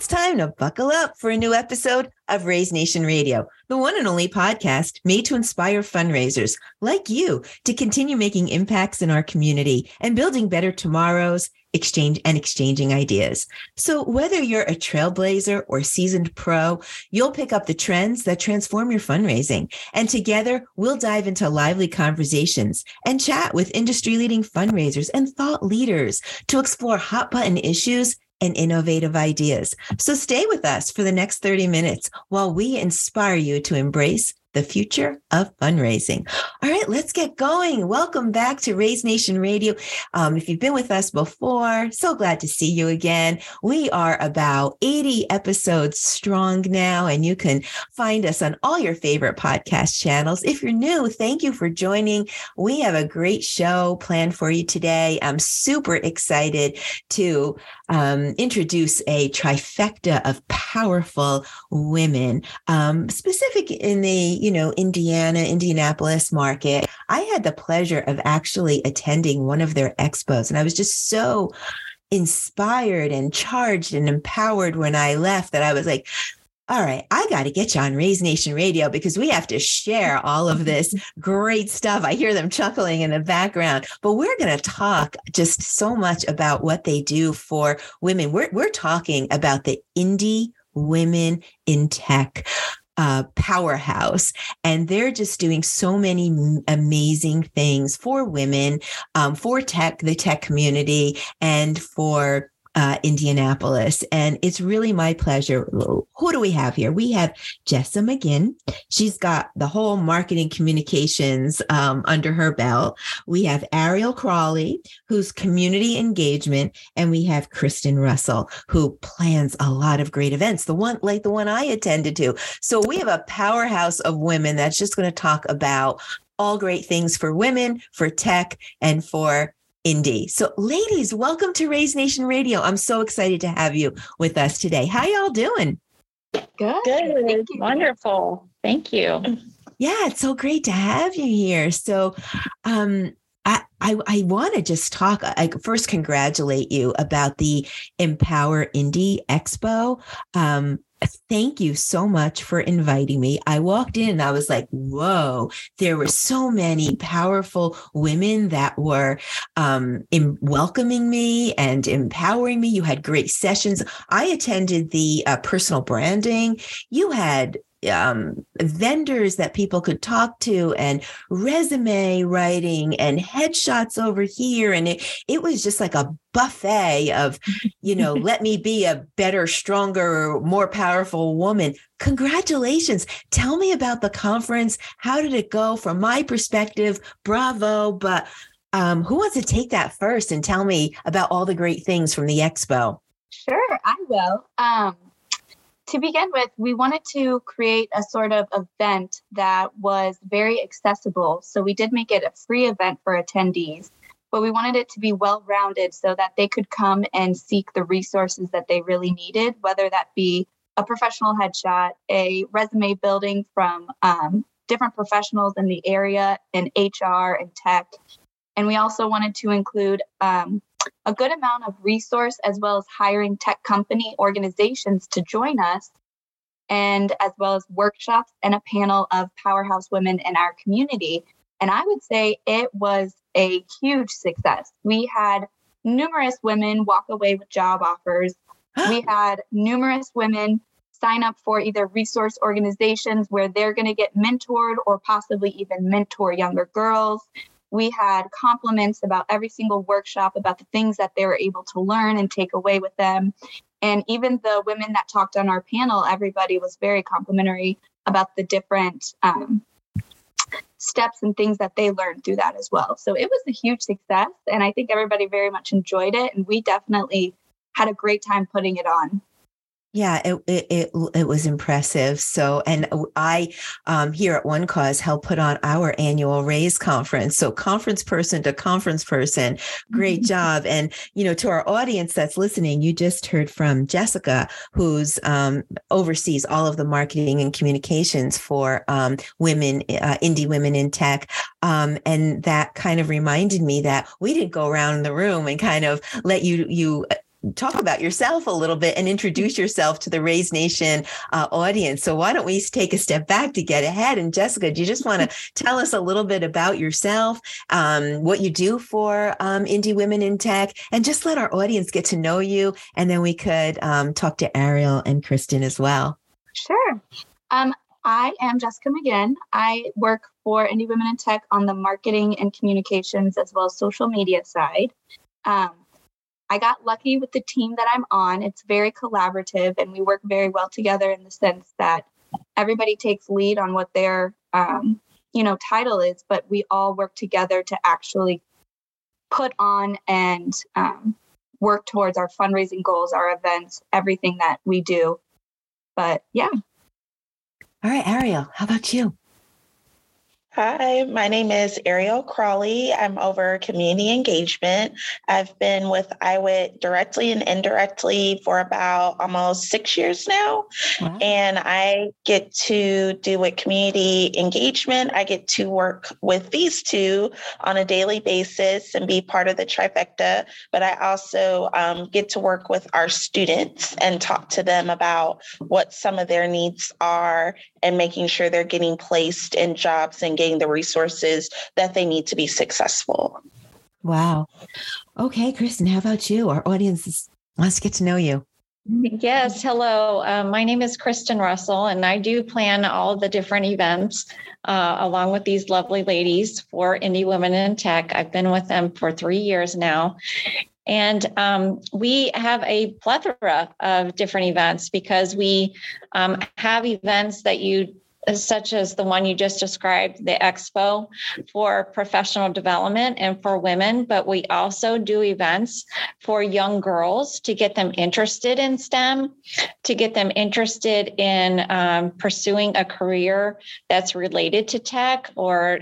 It's time to buckle up for a new episode of Raise Nation Radio, the one and only podcast made to inspire fundraisers like you to continue making impacts in our community and building better tomorrows, exchanging ideas. So whether you're a trailblazer or seasoned pro, you'll pick up the trends that transform your fundraising. And together, we'll dive into lively conversations and chat with industry-leading fundraisers and thought leaders to explore hot-button issues and innovative ideas. So stay with us for the next 30 minutes while we inspire you to embrace the future of fundraising. All right, let's get going. Welcome back to Raise Nation Radio. If you've been with us before, so glad to see you again. We are about 80 episodes strong now, and you can find us on all your favorite podcast channels. If you're new, thank you for joining. We have a great show planned for you today. I'm super excited to introduce a trifecta of powerful women, specific in the Indianapolis market. I had the pleasure of actually attending one of their expos, and I was just so inspired and charged and empowered when I left that I was like, all right, I got to get you on Raise Nation Radio because we have to share all of this great stuff. I hear them chuckling in the background, but we're going to talk just so much about what they do for women. We're talking about the Indy Women in Tech powerhouse. And they're just doing so many amazing things for women, for tech, the tech community, and for Indianapolis. And it's really my pleasure. Who do we have here? We have Jessica Maginn. She's got the whole marketing communications under her belt. We have Ariel Crawley, who's community engagement. And we have Kristan Russell, who plans a lot of great events, the one I attended to. So we have a powerhouse of women that's just going to talk about all great things for women, for tech, and for Indy. So ladies, welcome to Raise Nation Radio. I'm so excited to have you with us today. How y'all doing? Good. Thank you. Wonderful. Thank you. Yeah, it's so great to have you here. So I want to just talk, first congratulate you about the Empower Indy Expo. Thank you so much for inviting me. I walked in and I was like, whoa, there were so many powerful women that were welcoming me and empowering me. You had great sessions. I attended the personal branding. You had vendors that people could talk to and resume writing and headshots over here. And it was just like a buffet of, let me be a better, stronger, more powerful woman. Congratulations. Tell me about the conference. How did it go? From my perspective, bravo. But who wants to take that first and tell me about all the great things from the expo? Sure, I will. To begin with, we wanted to create a sort of event that was very accessible. So we did make it a free event for attendees, but we wanted it to be well-rounded so that they could come and seek the resources that they really needed, whether that be a professional headshot, a resume building from different professionals in the area, in HR and tech. And we also wanted to include a good amount of resource as well as hiring tech company organizations to join us, and as well as workshops and a panel of powerhouse women in our community. And I would say it was a huge success. We had numerous women walk away with job offers. We had numerous women sign up for either resource organizations where they're going to get mentored or possibly even mentor younger girls. We had compliments about every single workshop, about the things that they were able to learn and take away with them. And even the women that talked on our panel, everybody was very complimentary about the different steps and things that they learned through that as well. So it was a huge success. And I think everybody very much enjoyed it. And we definitely had a great time putting it on. Yeah, it was impressive. So, and I here at OneCause help put on our annual Raise conference. So conference person to conference person, great job. And, to our audience that's listening, you just heard from Jessica, who's oversees all of the marketing and communications for women, Indy Women in Tech. And that kind of reminded me that we didn't go around the room and kind of let you talk about yourself a little bit and introduce yourself to the Raise Nation audience. So why don't we take a step back to get ahead? And Jessica, do you just want to tell us a little bit about yourself, what you do for Indy Women in Tech, and just let our audience get to know you? And then we could talk to Ariel and Kristan as well. Sure. I am Jessica Maginn. I work for Indy Women in Tech on the marketing and communications as well as social media side. I got lucky with the team that I'm on. It's very collaborative and we work very well together in the sense that everybody takes lead on what their, title is, but we all work together to actually put on and work towards our fundraising goals, our events, everything that we do. But yeah. All right, Ariel, how about you? Hi, my name is Ariel Crawley. I'm over community engagement. I've been with IWIT directly and indirectly for about almost 6 years now. Wow. And I get to do with community engagement. I get to work with these two on a daily basis and be part of the trifecta. But I also get to work with our students and talk to them about what some of their needs are and making sure they're getting placed in jobs and getting the resources that they need to be successful. Wow. Okay, Kristan, how about you? Our audience wants to get to know you. Yes. Hello. My name is Kristan Russell, and I do plan all the different events along with these lovely ladies for Indy Women in Tech. I've been with them for 3 years now. And we have a plethora of different events because we have events that you such as the one you just described, the expo for professional development and for women, but we also do events for young girls to get them interested in STEM, to get them interested in pursuing a career that's related to tech or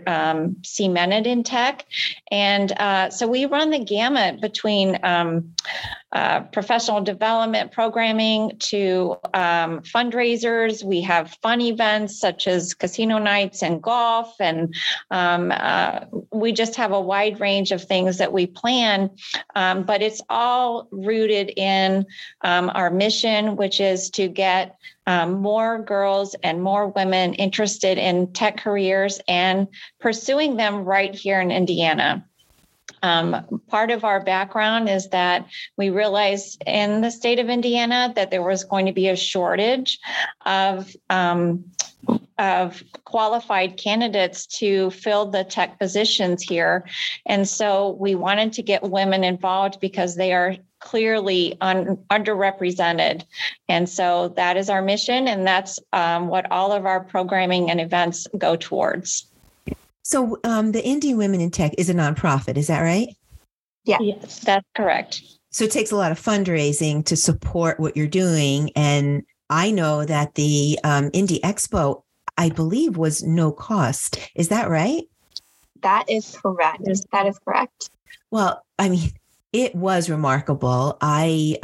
cemented in tech. And so we run the gamut between professional development programming to fundraisers. We have fun events such as casino nights and golf. And we just have a wide range of things that we plan, but it's all rooted in our mission, which is to get more girls and more women interested in tech careers and pursuing them right here in Indiana. Part of our background is that we realized in the state of Indiana that there was going to be a shortage of qualified candidates to fill the tech positions here. And so we wanted to get women involved because they are clearly underrepresented. And so that is our mission, and that's what all of our programming and events go towards. So the Indy Women in Tech is a nonprofit, is that right? Yeah. Yes, that's correct. So it takes a lot of fundraising to support what you're doing. And I know that the Indy Expo, I believe, was no cost. Is that right? That is correct. Yes. That is correct. Well, I mean, it was remarkable. As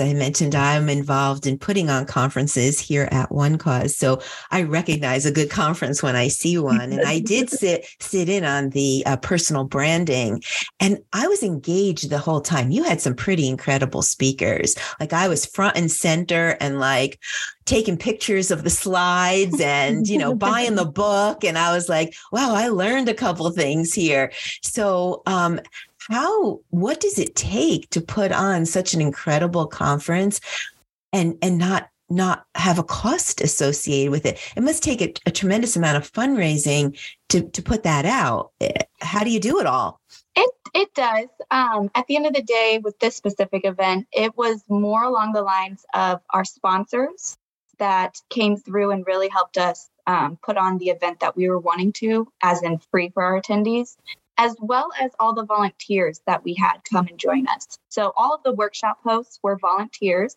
I mentioned, I'm involved in putting on conferences here at OneCause. So I recognize a good conference when I see one. And I did sit in on the personal branding, and I was engaged the whole time. You had some pretty incredible speakers. Like, I was front and center and like taking pictures of the slides and, buying the book. And I was like, wow, I learned a couple of things here. So, what does it take to put on such an incredible conference and not have a cost associated with it? It must take a tremendous amount of fundraising to put that out. How do you do it all? It does. At the end of the day, with this specific event, it was more along the lines of our sponsors that came through and really helped us put on the event that we were wanting to, as in free for our attendees, as well as all the volunteers that we had come and join us. So all of the workshop hosts were volunteers.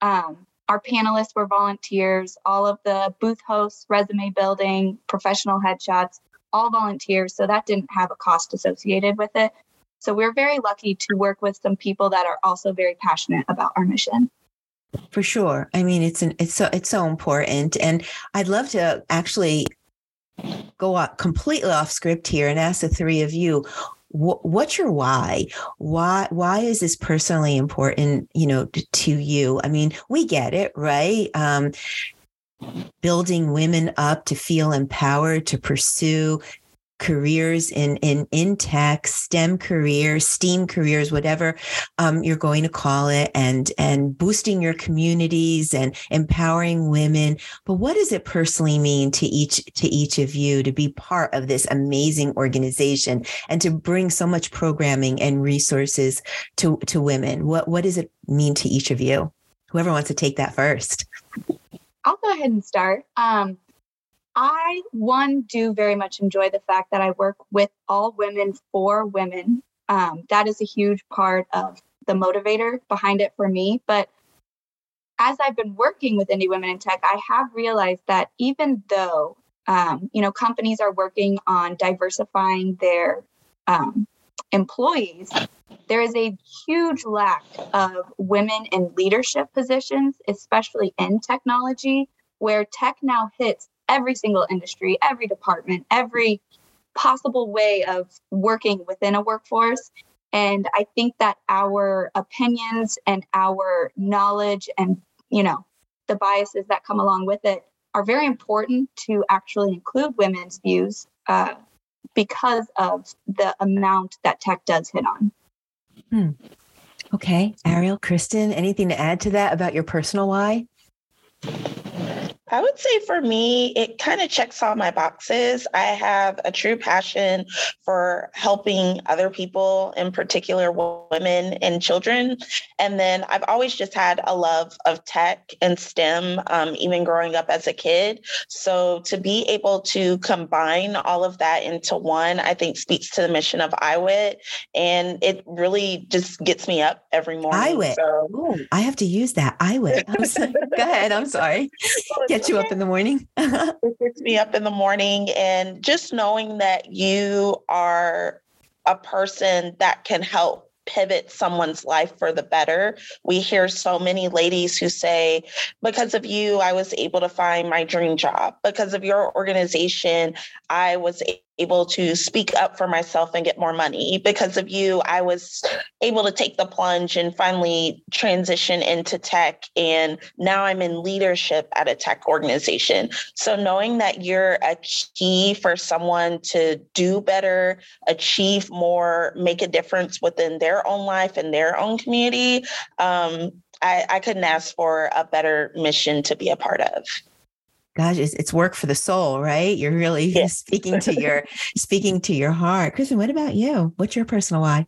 Our panelists were volunteers. All of the booth hosts, resume building, professional headshots, all volunteers. So that didn't have a cost associated with it. So we're very lucky to work with some people that are also very passionate about our mission. For sure. I mean, it's so important. And I'd love to actually go completely off script here and ask the three of you, what's your why? Why is this personally important, you know, to you? I mean, we get it, right? Building women up to feel empowered, to pursue careers in tech, STEM careers, STEAM careers, whatever you're going to call it, and boosting your communities and empowering women. But what does it personally mean to each of you to be part of this amazing organization and to bring so much programming and resources to women? What does it mean to each of you? Whoever wants to take that first. I'll go ahead and start. I do very much enjoy the fact that I work with all women for women. That is a huge part of the motivator behind it for me. But as I've been working with Indy Women in Tech, I have realized that even though, companies are working on diversifying their employees, there is a huge lack of women in leadership positions, especially in technology, where tech now hits every single industry, every department, every possible way of working within a workforce. And I think that our opinions and our knowledge and, the biases that come along with it are very important to actually include women's views because of the amount that tech does hit on. Okay. Ariel, Kristan, anything to add to that about your personal why? I would say for me, it kind of checks all my boxes. I have a true passion for helping other people, in particular women and children. And then I've always just had a love of tech and STEM, even growing up as a kid. So to be able to combine all of that into one, I think speaks to the mission of IWIT. And it really just gets me up every morning. IWIT. So. Ooh, I have to use that. IWIT. Go ahead. I'm sorry. Get you up in the morning. It gets me up in the morning, and just knowing that you are a person that can help pivot someone's life for the better. We hear so many ladies who say, because of you, I was able to find my dream job. Because of your organization, I was able to speak up for myself and get more money. Because of you, I was able to take the plunge and finally transition into tech. And now I'm in leadership at a tech organization. So knowing that you're a key for someone to do better, achieve more, make a difference within their own life and their own community, I couldn't ask for a better mission to be a part of. Gosh, it's work for the soul, right? You're really speaking to your heart. Kristan, what about you? What's your personal why?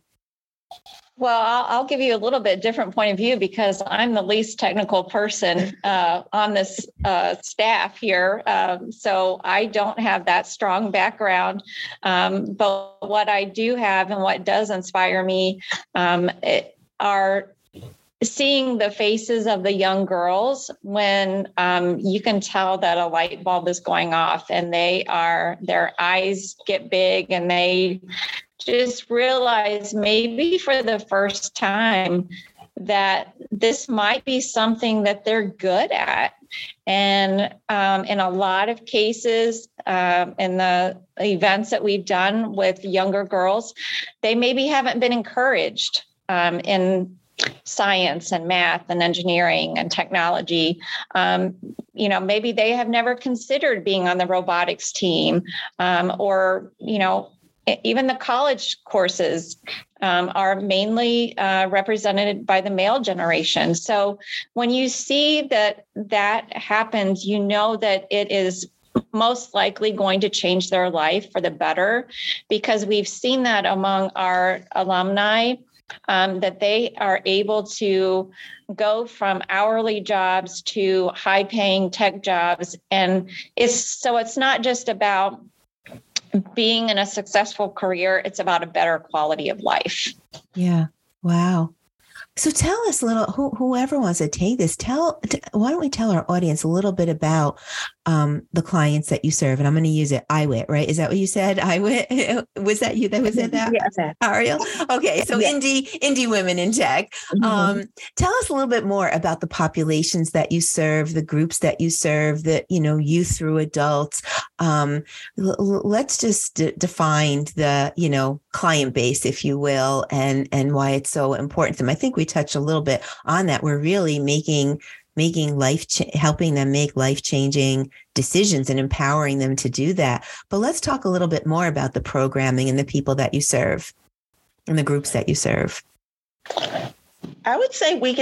Well, I'll give you a little bit different point of view because I'm the least technical person on this staff here. So I don't have that strong background. But what I do have and what does inspire me are seeing the faces of the young girls when you can tell that a light bulb is going off and their eyes get big and they just realize maybe for the first time that this might be something that they're good at. And in a lot of cases, in the events that we've done with younger girls, they maybe haven't been encouraged in science and math and engineering and technology. Maybe they have never considered being on the robotics team or even the college courses are mainly represented by the male generation. So when you see that happens, you know that it is most likely going to change their life for the better because we've seen that among our alumni. That they are able to go from hourly jobs to high-paying tech jobs. And it's not just about being in a successful career. It's about a better quality of life. Yeah. Wow. So tell us a little, whoever wants to take this, why don't we tell our audience a little bit about the clients that you serve? And I'm going to use it, IWIT, right? Is that what you said? IWIT? Was that you that was in that? Yes. Ariel? Okay. So yes. Indy Women in Tech. Mm-hmm. Tell us a little bit more about the populations that you serve, the groups that you serve, the, you know, youth through adults. Let's just define the, you know, client base, if you will, and why it's so important to them. I think we touched a little bit on that. We're really making helping them make life-changing decisions and empowering them to do that. But let's talk a little bit more about the programming and the people that you serve and the groups that you serve. I would say we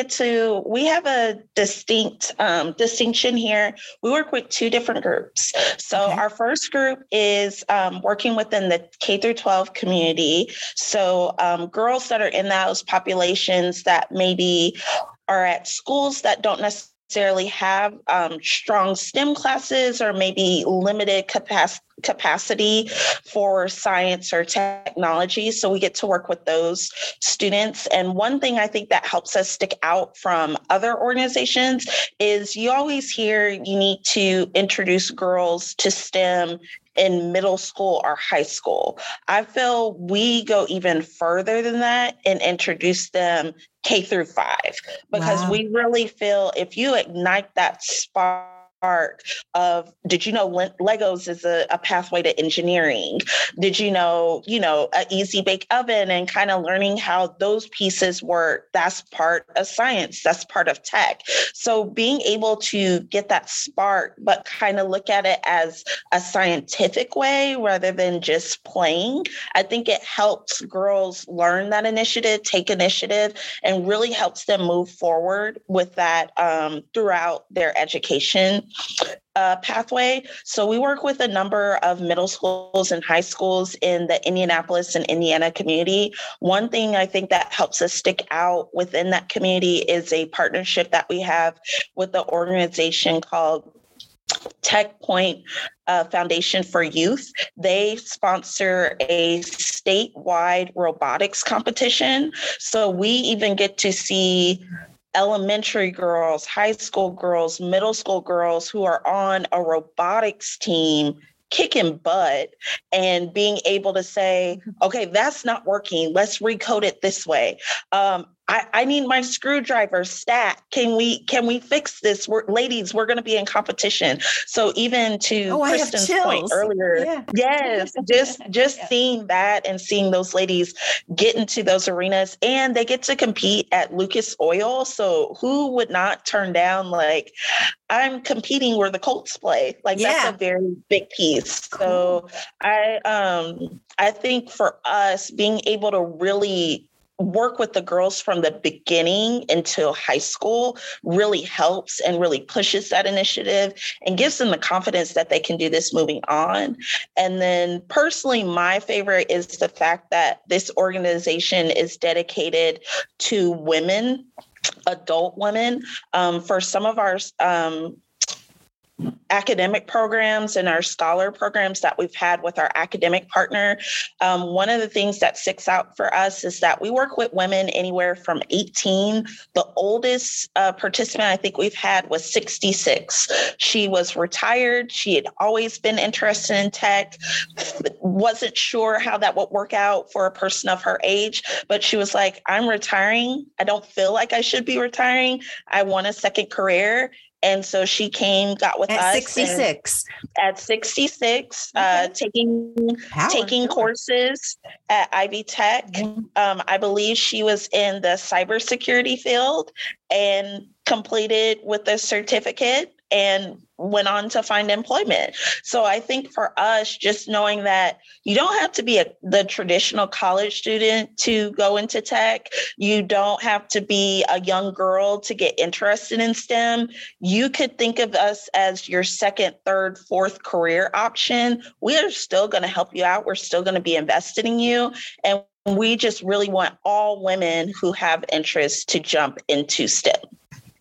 have a distinct distinction here. We work with two different groups. So okay. Our first group is working within the K through 12 community. So girls that are in those populations that maybe are at schools that don't necessarily have strong STEM classes or maybe limited capacity for science or technology. So we get to work with those students. And one thing I think that helps us stick out from other organizations is you always hear you need to introduce girls to STEM in middle school or high school. I feel we go even further than that and introduce them K through 5, because we really feel if you ignite that spark of, did you know Legos is a pathway to engineering? Did you know, an easy bake oven and kind of learning how those pieces work? That's part of science. That's part of tech. So being able to get that spark, but kind of look at it as a scientific way rather than just playing. I think it helps girls learn that initiative, take initiative, and really helps them move forward with that throughout their education pathway. So we work with a number of middle schools and high schools in the Indianapolis and Indiana community. One thing I think that helps us stick out within that community is a partnership that we have with the organization called TechPoint Foundation for Youth. They sponsor a statewide robotics competition. So we even get to see elementary girls, high school girls, middle school girls who are on a robotics team kicking butt and being able to say, okay, that's not working. Let's recode it this way. I need my screwdriver stat. Can we fix this? Ladies, we're going to be in competition. So even to Kristan's point earlier, yeah. Yes, just yeah. Seeing that and seeing those ladies get into those arenas, and they get to compete at Lucas Oil. So who would not turn down, like, I'm competing where the Colts play? Like, yeah. That's a very big piece. So I think for us being able to really work with the girls from the beginning until high school really helps and really pushes that initiative and gives them the confidence that they can do this moving on. And then personally, my favorite is the fact that this organization is dedicated to women, adult women. For some of our academic programs and our scholar programs that we've had with our academic partner, one of the things that sticks out for us is that we work with women anywhere from 18. The oldest participant I think we've had was 66. She was retired. She had always been interested in tech, wasn't sure how that would work out for a person of her age, but she was like, I'm retiring. I don't feel like I should be retiring. I want a second career. And so she came, got with us. At 66, okay. taking courses at Ivy Tech. Mm-hmm. I believe she was in the cybersecurity field and completed with a certificate and went on to find employment. So I think for us, just knowing that you don't have to be the traditional college student to go into tech. You don't have to be a young girl to get interested in STEM. You could think of us as your second, third, fourth career option. We are still going to help you out. We're still going to be invested in you. And we just really want all women who have interests to jump into STEM.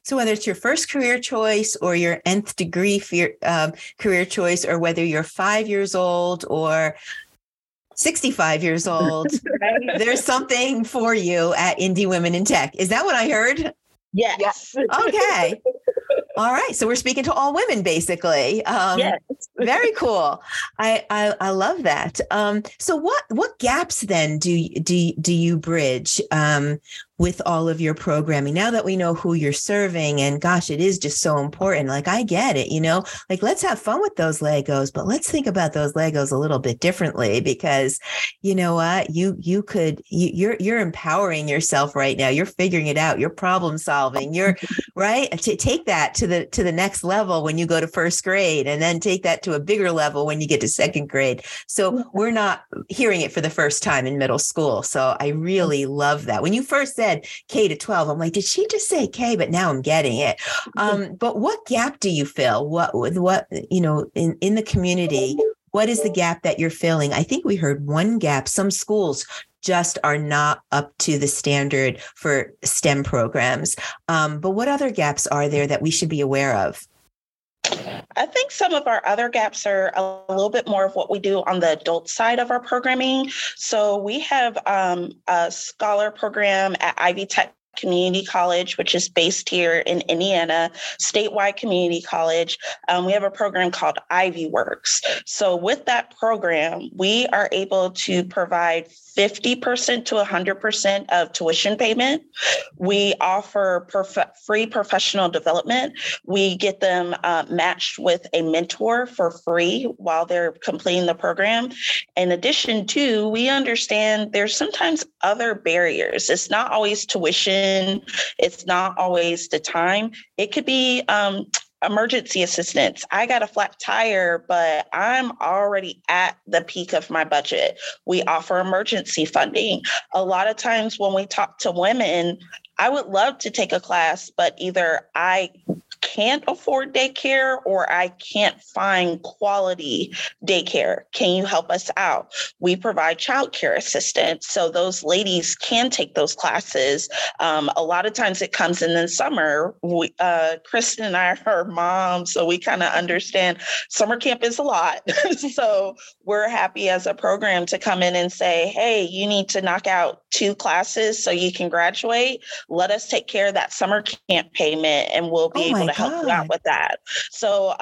So whether it's your first career choice or your nth degree career choice, or whether you're 5 years old or 65 years old, right? There's something for you at Indy Women in Tech. Is that what I heard? Yes. Okay. All right. So we're speaking to all women, basically. Yes. Very cool. I love that. So what gaps then do you bridge with all of your programming? Now that we know who you're serving, and gosh, it is just so important. Like, I get it, like, let's have fun with those Legos, but let's think about those Legos a little bit differently, because you know what, you're empowering yourself right now. You're figuring it out. You're problem solving. You're right. Take that to the next level when you go to first grade, and then take that to a bigger level when you get to second grade. So we're not hearing it for the first time in middle school. So I really love that. When you first said K to 12, I'm like, did she just say K? But now I'm getting it. But what gap do you fill? What in the community, what is the gap that you're filling? I think we heard one gap. Some schools just are not up to the standard for STEM programs. But what other gaps are there that we should be aware of? I think some of our other gaps are a little bit more of what we do on the adult side of our programming. So we have a scholar program at Ivy Tech Community College, which is based here in Indiana, statewide community college. We have a program called Ivy Works. So with that program, we are able to provide 50% to 100% of tuition payment. We offer free professional development. We get them matched with a mentor for free while they're completing the program. In addition to, we understand there's sometimes other barriers. It's not always tuition. It's not always the time. It could be emergency assistance. I got a flat tire, but I'm already at the peak of my budget. We offer emergency funding. A lot of times when we talk to women, I would love to take a class, but either I can't afford daycare or I can't find quality daycare. Can you help us out? We provide childcare assistance, so those ladies can take those classes. A lot of times it comes in the summer. Kristan and I are moms, so we kind of understand summer camp is a lot. So we're happy as a program to come in and say, hey, you need to knock out 2 classes so you can graduate. Let us take care of that summer camp payment, and we'll be able to help you out with that. So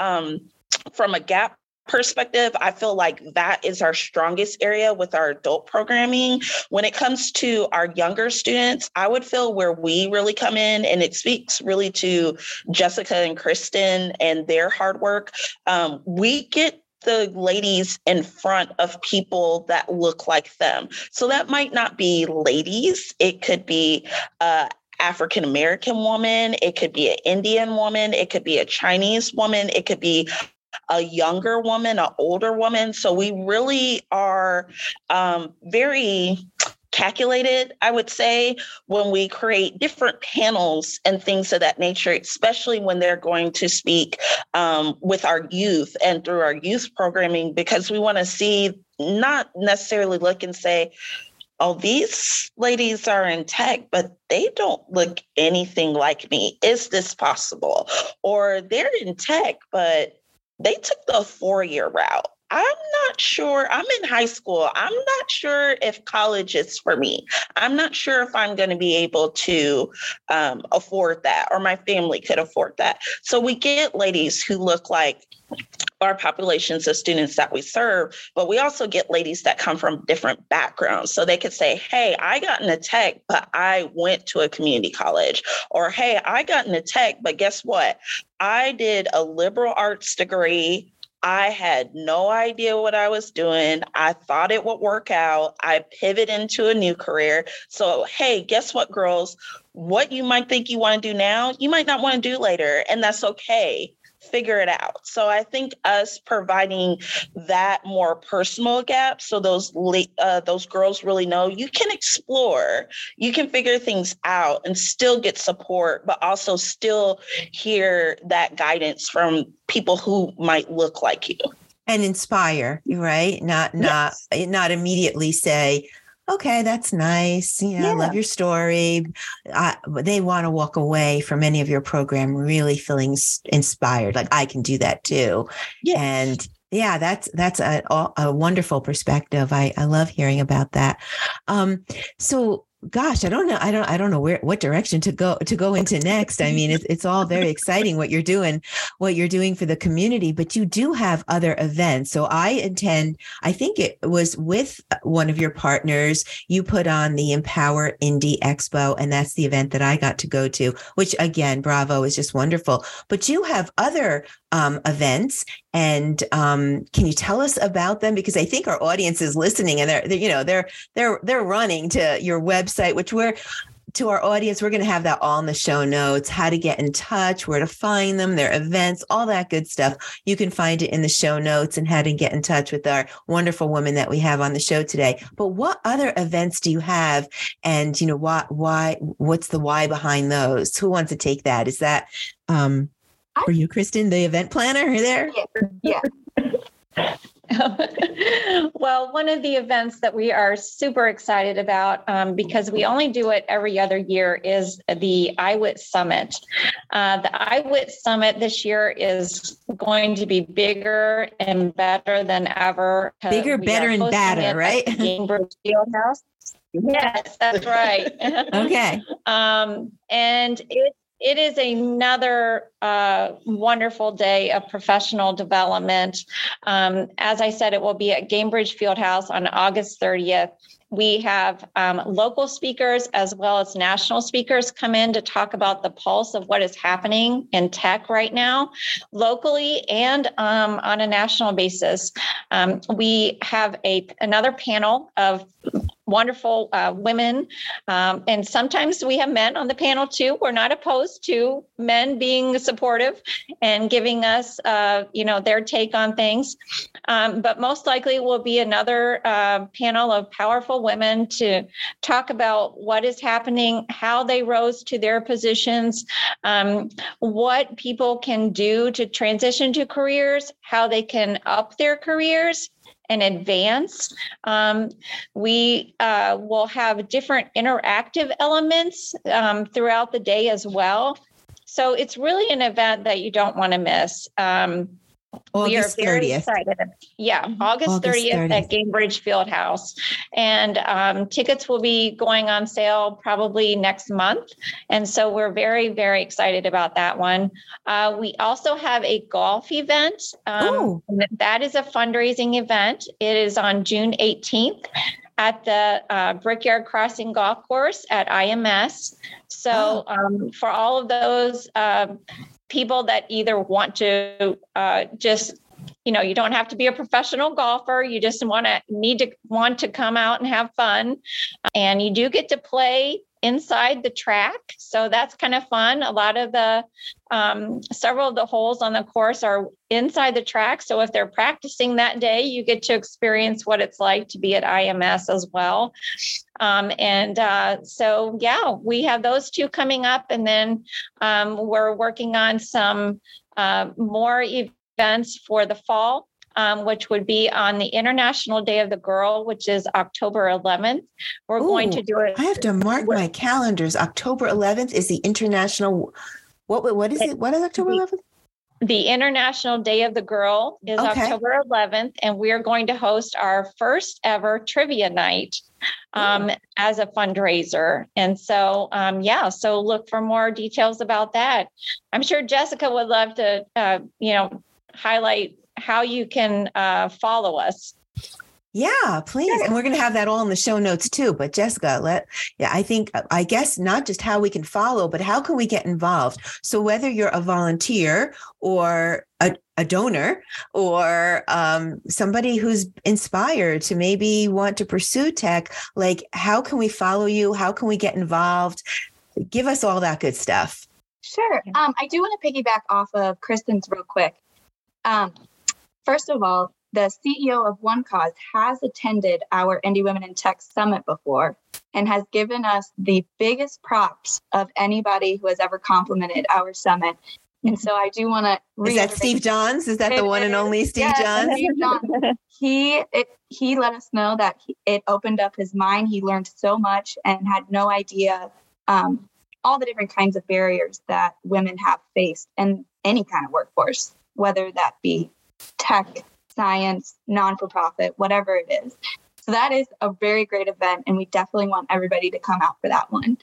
from a gap perspective, I feel like that is our strongest area with our adult programming. When it comes to our younger students, I would feel where we really come in, and it speaks really to Jessica and Kristan and their hard work. We get the ladies in front of people that look like them. So that might not be ladies. It could be African-American woman. It could be an Indian woman. It could be a Chinese woman. It could be a younger woman, an older woman. So we really are very calculated, I would say, when we create different panels and things of that nature, especially when they're going to speak with our youth and through our youth programming, because we want to see, not necessarily look and say, oh, these ladies are in tech, but they don't look anything like me. Is this possible? Or they're in tech, but they took the 4-year route. I'm not sure. I'm in high school. I'm not sure if college is for me. I'm not sure if I'm going to be able to afford that, or my family could afford that. So we get ladies who look like our populations of students that we serve, but we also get ladies that come from different backgrounds. So they could say, hey, I got into tech, but I went to a community college. Or, hey, I got into tech, but guess what? I did a liberal arts degree. I had no idea what I was doing. I thought it would work out. I pivoted into a new career. So, hey, guess what, girls? What you might think you want to do now, you might not want to do later. And that's okay. Figure it out. So I think us providing that more personal gap, so those girls really know you can explore, you can figure things out and still get support, but also still hear that guidance from people who might look like you. And inspire, right? Not immediately say, okay, that's nice. I love your story. They want to walk away from any of your program really feeling inspired. Like, I can do that too. Yes. And Yeah, that's a wonderful perspective. I love hearing about that. So gosh, I don't know what direction to go into next. I mean, it's all very exciting what you're doing for the community, but you do have other events. So I think it was with one of your partners, you put on the Empower Indy Expo, and that's the event that I got to go to, which again, bravo, is just wonderful. But you have other events. And can you tell us about them? Because I think our audience is listening, and they're running to your website, which to our audience, we're going to have that all in the show notes, how to get in touch, where to find them, their events, all that good stuff. You can find it in the show notes and how to get in touch with our wonderful women that we have on the show today. But what other events do you have? And, what's the why behind those? Who wants to take that? Is that, were you, Kristan, the event planner? Are you there? Yeah. Well, one of the events that we are super excited about, because we only do it every other year, is the IWIT Summit. The IWIT Summit this year is going to be bigger and better than ever. Bigger, better, and badder, right? Gainbridge Fieldhouse. Yes, that's right. Okay. And it is another wonderful day of professional development. As I said, it will be at Gainbridge Fieldhouse on August 30th. We have local speakers as well as national speakers come in to talk about the pulse of what is happening in tech right now, locally and on a national basis. We have another panel of wonderful women. And sometimes we have men on the panel too. We're not opposed to men being supportive and giving us, their take on things. But most likely will be another panel of powerful women to talk about what is happening, how they rose to their positions, what people can do to transition to careers, how they can up their careers and advance. We will have different interactive elements throughout the day as well. So it's really an event that you don't want to miss. August 30th. Yeah, August 30th at Gainbridge Fieldhouse. And tickets will be going on sale probably next month. And so we're very, very excited about that one. We also have a golf event. That is a fundraising event. It is on June 18th at the Brickyard Crossing Golf Course at IMS. So for all of those people that either want to you don't have to be a professional golfer. You just want to come out and have fun. And you do get to play inside the track. So that's kind of fun. A lot of the, several of the holes on the course are inside the track. So if they're practicing that day, you get to experience what it's like to be at IMS as well. We have those two coming up, and then we're working on some more events for the fall, which would be on the International Day of the Girl, which is October 11th. We're going to do it. I have to mark my calendars. October 11th is the International. What is it? What is October 11th? The International Day of the Girl is October 11th, and we are going to host our first ever trivia night as a fundraiser. And so, so look for more details about that. I'm sure Jessica would love to, highlight how you can follow us. Yeah, please. And we're going to have that all in the show notes too. But Jessica, I guess not just how we can follow, but how can we get involved? So whether you're a volunteer or a donor or somebody who's inspired to maybe want to pursue tech, how can we follow you? How can we get involved? Give us all that good stuff. Sure. I do want to piggyback off of Kristan's real quick. First of all, the CEO of OneCause has attended our Indy Women in Tech Summit before and has given us the biggest props of anybody who has ever complimented our summit. And so I do want to reiterate. Is that Steve Johns? Is that the one and only Steve Johns? Steve Johns. He let us know that it opened up his mind. He learned so much and had no idea all the different kinds of barriers that women have faced in any kind of workforce, whether that be tech, science, non-for-profit, whatever it is. So that is a very great event, and we definitely want everybody to come out for that one.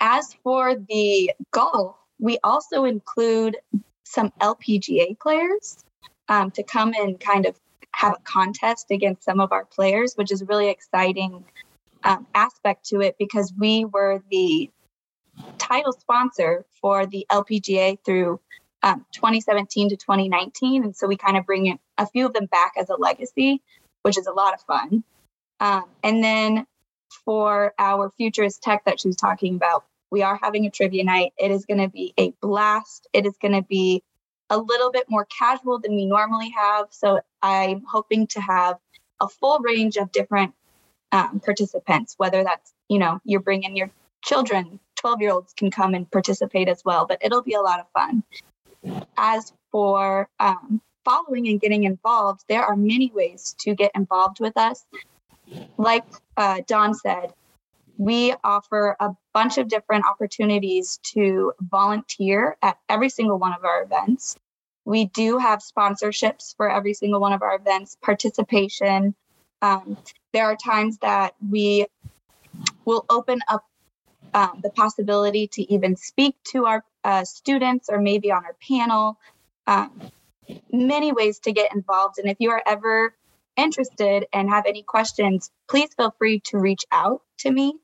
As for the golf, we also include some LPGA players to come and kind of have a contest against some of our players, which is a really exciting aspect to it because we were the title sponsor for the LPGA through 2017 to 2019. And so we kind of bring a few of them back as a legacy, which is a lot of fun. And then for our futurist tech that she was talking about, we are having a trivia night. It is going to be a blast. It is going to be a little bit more casual than we normally have. So I'm hoping to have a full range of different participants, whether that's, you know, you're bringing your children, 12-year-olds can come and participate as well, but it'll be a lot of fun. As for following and getting involved, there are many ways to get involved with us. Like Don said, we offer a bunch of different opportunities to volunteer at every single one of our events. We do have sponsorships for every single one of our events, participation. There are times that we will open up the possibility to even speak to our students or maybe on our panel. Many ways to get involved. And if you are ever interested and have any questions, please feel free to reach out to me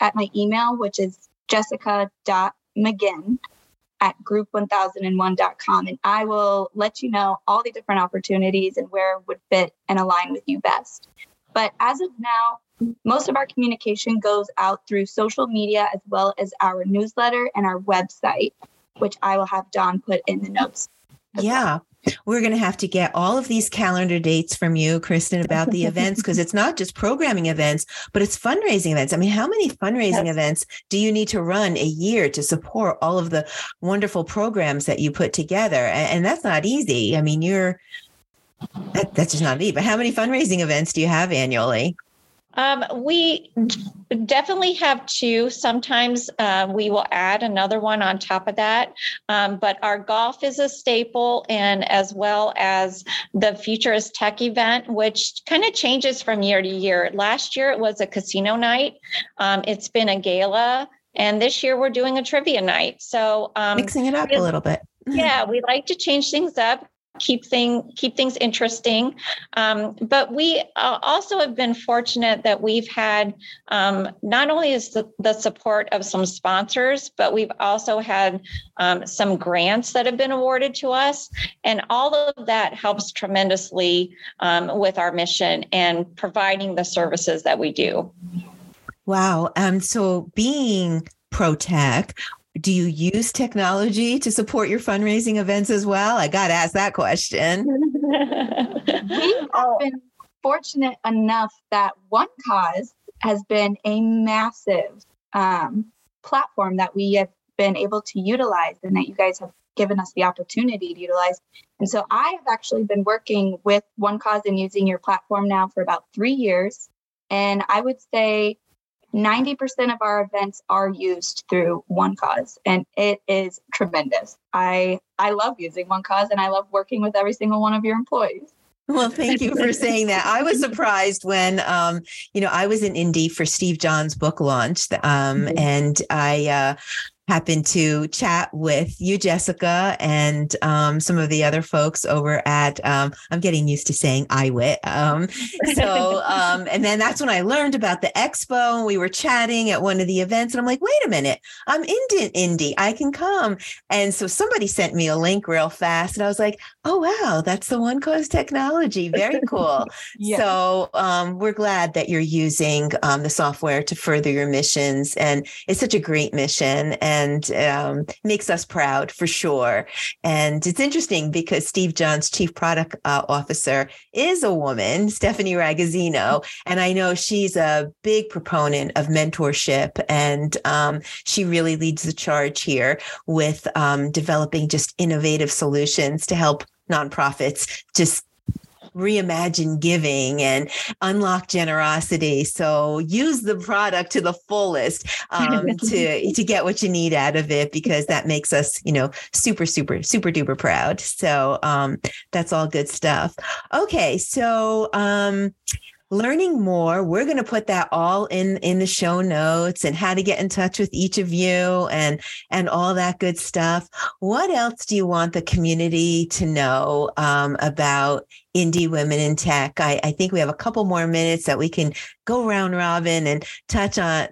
at my email, which is jessica.maginn@group1001.com. And I will let you know all the different opportunities and where it would fit and align with you best. But as of now, most of our communication goes out through social media as well as our newsletter and our website, which I will have Don put in the notes. Yeah. We're going to have to get all of these calendar dates from you, Kristan, about the events, because it's not just programming events, but it's fundraising events. I mean, how many fundraising events do you need to run a year to support all of the wonderful programs that you put together? And that's not easy. I mean, that's just not easy. But how many fundraising events do you have annually? We definitely have two. Sometimes we will add another one on top of that. But our golf is a staple, and as well as the Futurist Tech event, which kind of changes from year to year. Last year, it was a casino night. It's been a gala. And this year, we're doing a trivia night. So mixing it up a little bit. Yeah, we like to change things up. Keep things interesting. But we also have been fortunate that we've had not only is the support of some sponsors, but we've also had some grants that have been awarded to us. And all of that helps tremendously with our mission and providing the services that we do. Wow. So being pro-tech, do you use technology to support your fundraising events as well? I got to ask that question. We have been fortunate enough that OneCause has been a massive platform that we have been able to utilize and that you guys have given us the opportunity to utilize. And so I have actually been working with OneCause and using your platform now for about 3 years. And I would say 90% of our events are used through OneCause, and it is tremendous. I love using OneCause, and I love working with every single one of your employees. Well, thank you for saying that. I was surprised when, I was in Indy for Steve Johns' book launch, and I happened to chat with you, Jessica, and some of the other folks over at, I'm getting used to saying IWIT. And then that's when I learned about the expo, and we were chatting at one of the events, and I'm like, wait a minute, I'm in Indy, I can come. And so somebody sent me a link real fast, and I was like, oh, wow, that's the OneCause technology. Very cool. Yeah. So we're glad that you're using the software to further your missions, and it's such a great mission. And makes us proud for sure. And it's interesting because Steve Johns, chief product officer, is a woman, Stephanie Ragazzino. And I know she's a big proponent of mentorship. And she really leads the charge here with developing just innovative solutions to help nonprofits just reimagine giving and unlock generosity. So use the product to the fullest to get what you need out of it, because that makes us, you know, super duper proud. So that's all good stuff. Okay. So learning more, we're going to put that all in the show notes, and how to get in touch with each of you and all that good stuff. What else do you want the community to know about Indy Women in Tech? I think we have a couple more minutes that we can go round robin and touch on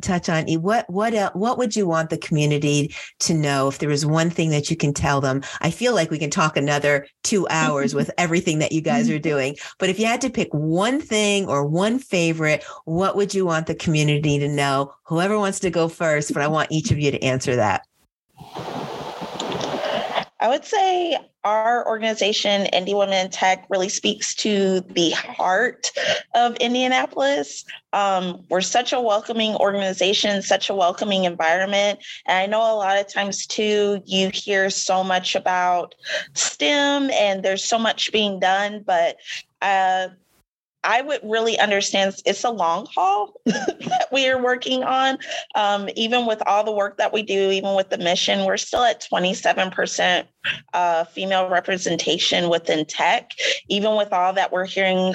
what would you want the community to know? If there was one thing that you can tell them, I feel like we can talk another 2 hours with everything that you guys are doing, but if you had to pick one thing or one favorite, what would you want the community to know? Whoever wants to go first, but I want each of you to answer that. I would say our organization, Indy Women in Tech, really speaks to the heart of Indianapolis. We're such a welcoming organization, such a welcoming environment. And I know a lot of times, too, you hear so much about STEM and there's so much being done, but I would really understand it's a long haul that we are working on. Even with all the work that we do, even with the mission, we're still at 27% female representation within tech. Even with all that we're hearing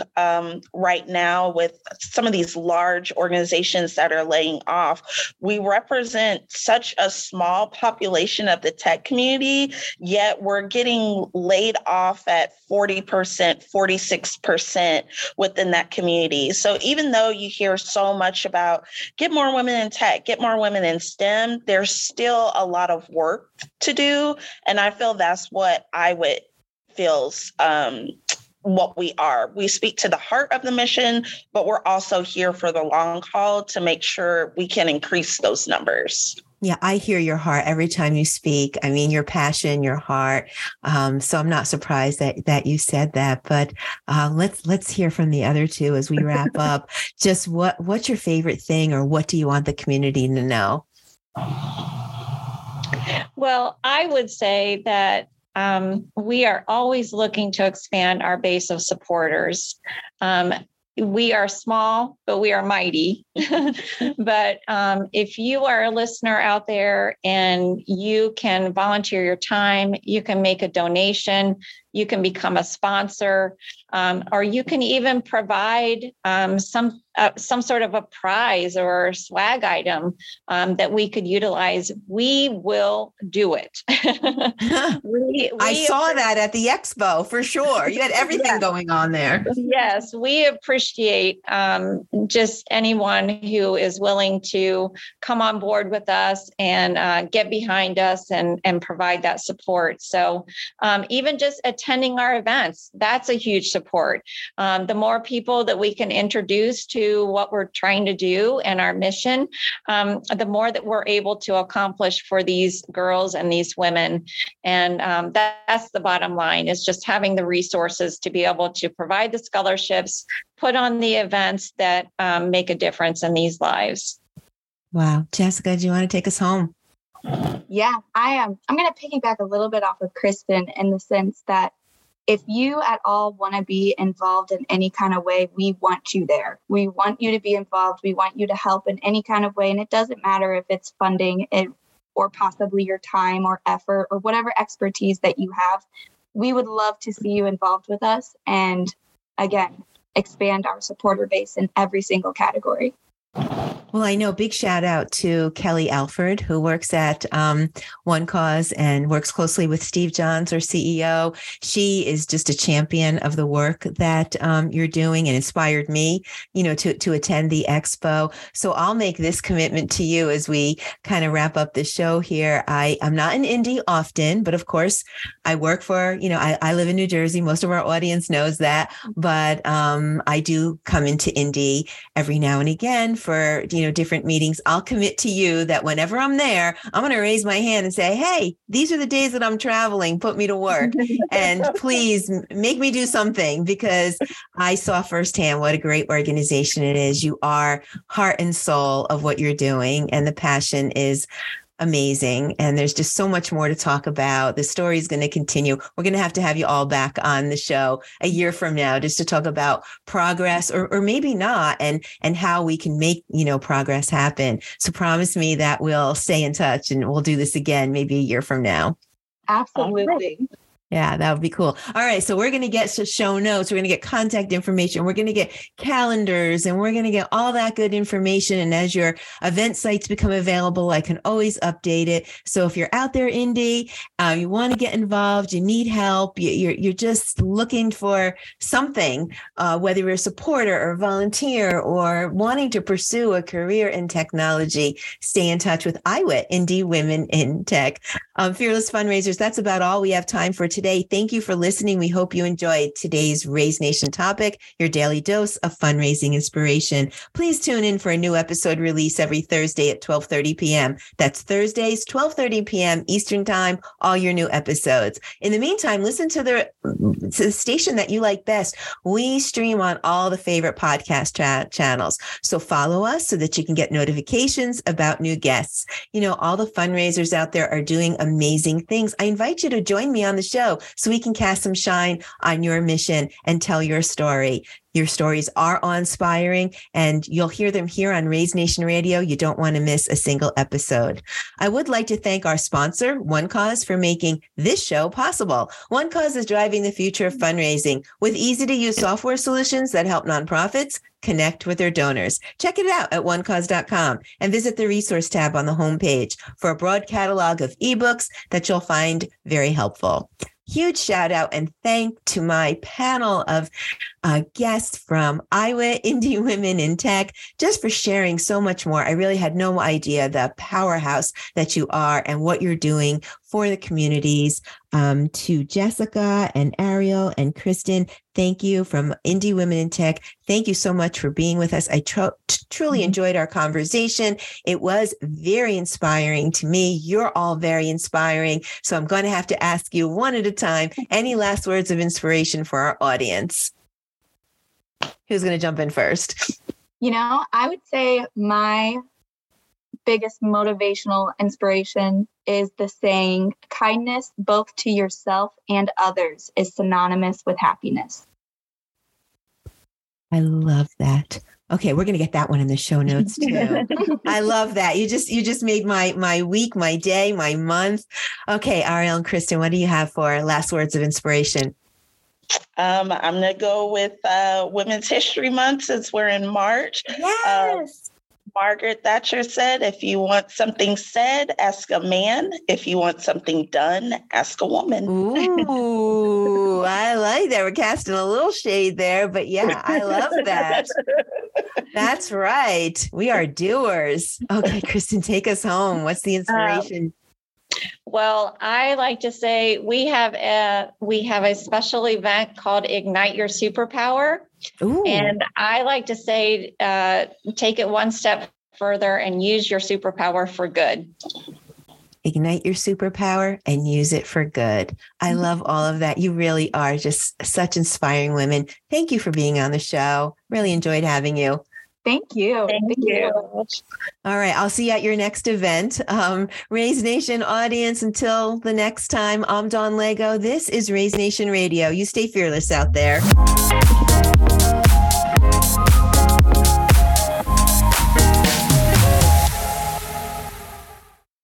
right now with some of these large organizations that are laying off, we represent such a small population of the tech community, yet we're getting laid off at 40%, 46% within that community. So even though you hear so much about get more women in tech, get more women in STEM, there's still a lot of work to do. And I feel that's what IWIT feels what we are. We speak to the heart of the mission, but we're also here for the long haul to make sure we can increase those numbers. Yeah, I hear your heart every time you speak. I mean, your passion, your heart. So I'm not surprised that you said that. But let's hear from the other two as we wrap up. Just what's your favorite thing, or what do you want the community to know? Well, I would say that we are always looking to expand our base of supporters. We are small, but we are mighty. But if you are a listener out there and you can volunteer your time, you can make a donation, you can become a sponsor, or you can even provide some sort of a prize or a swag item that we could utilize, we will do it. I saw that at the expo for sure. You had everything going on there. Yes, we appreciate just anyone who is willing to come on board with us and get behind us and provide that support. So even just attending our events, that's a huge support. The more people that we can introduce to what we're trying to do and our mission, the more that we're able to accomplish for these girls and these women. And that's the bottom line, is just having the resources to be able to provide the scholarships, put on the events that make a difference in these lives. Wow. Jessica, do you want to take us home? Yeah, I am. I'm going to piggyback a little bit off of Kristan in the sense that if you at all want to be involved in any kind of way, we want you there. We want you to be involved. We want you to help in any kind of way. And it doesn't matter if it's funding it or possibly your time or effort or whatever expertise that you have. We would love to see you involved with us. And again, expand our supporter base in every single category. Well, I know, big shout out to Kelly Alford, who works at OneCause and works closely with Steve Johns, our CEO. She is just a champion of the work that you're doing and inspired me, you know, to attend the expo. So I'll make this commitment to you as we kind of wrap up the show here. I'm not in Indy often, but of course I work for, you know, I live in New Jersey. Most of our audience knows that, but I do come into Indy every now and again for, you know, different meetings. I'll commit to you that whenever I'm there, I'm going to raise my hand and say, hey, these are the days that I'm traveling, put me to work and please make me do something, because I saw firsthand what a great organization it is. You are heart and soul of what you're doing, and the passion is amazing. And there's just so much more to talk about. The story is going to continue. We're going to have you all back on the show a year from now just to talk about progress or maybe not, and how we can make, progress happen. So promise me that we'll stay in touch and we'll do this again, maybe a year from now. Absolutely. Yeah, that would be cool. All right. So we're going to get show notes. We're going to get contact information. We're going to get calendars, and we're going to get all that good information. And as your event sites become available, I can always update it. So if you're out there, Indy, you want to get involved, you need help, you're just looking for something, whether you're a supporter or volunteer or wanting to pursue a career in technology, stay in touch with IWIT, Indy Women in Tech. Fearless fundraisers, that's about all we have time for today. Thank you for listening. We hope you enjoyed today's Raise Nation topic, your daily dose of fundraising inspiration. Please tune in for a new episode release every Thursday at 12:30 p.m. That's Thursdays, 12:30 p.m. Eastern Time, all your new episodes. In the meantime, listen to the station that you like best. We stream on all the favorite podcast channels. So follow us so that you can get notifications about new guests. All the fundraisers out there are doing amazing things. I invite you to join me on the show, so we can cast some shine on your mission and tell your story. Your stories are awe-inspiring, and you'll hear them here on Raise Nation Radio. You don't want to miss a single episode. I would like to thank our sponsor, OneCause, for making this show possible. OneCause is driving the future of fundraising with easy-to-use software solutions that help nonprofits connect with their donors. Check it out at onecause.com and visit the resource tab on the homepage for a broad catalog of ebooks that you'll find very helpful. Huge shout out and thank to my panel of guests from IWIT, Indy Women in Tech, just for sharing so much more. I really had no idea the powerhouse that you are and what you're doing for the communities. To Jessica and Ariel and Kristan, thank you from Indy Women in Tech. Thank you so much for being with us. I truly enjoyed our conversation. It was very inspiring to me. You're all very inspiring. So I'm going to have to ask you one at a time, any last words of inspiration for our audience? Who's going to jump in first? I would say my biggest motivational inspiration is the saying, kindness both to yourself and others is synonymous with happiness. I love that. Okay, we're going to get that one in the show notes too. I love that. You just made my week, my day, my month. Okay, Ariel and Kristan, what do you have for last words of inspiration? I'm going to go with Women's History Month, since we're in March. Yes. Margaret Thatcher said, if you want something said, ask a man. If you want something done, ask a woman. Ooh, I like that. We're casting a little shade there, but yeah, I love that. That's right. We are doers. Okay, Kristan, take us home. What's the inspiration? Well, I like to say we have a special event called Ignite Your Superpower. Ooh. And I like to say, take it one step further and use your superpower for good. Ignite your superpower and use it for good. I love all of that. You really are just such inspiring women. Thank you for being on the show. Really enjoyed having you. Thank you. Thank you. All right. I'll see you at your next event. Raise Nation audience, until the next time, I'm Don Lego. This is Raise Nation Radio. You stay fearless out there.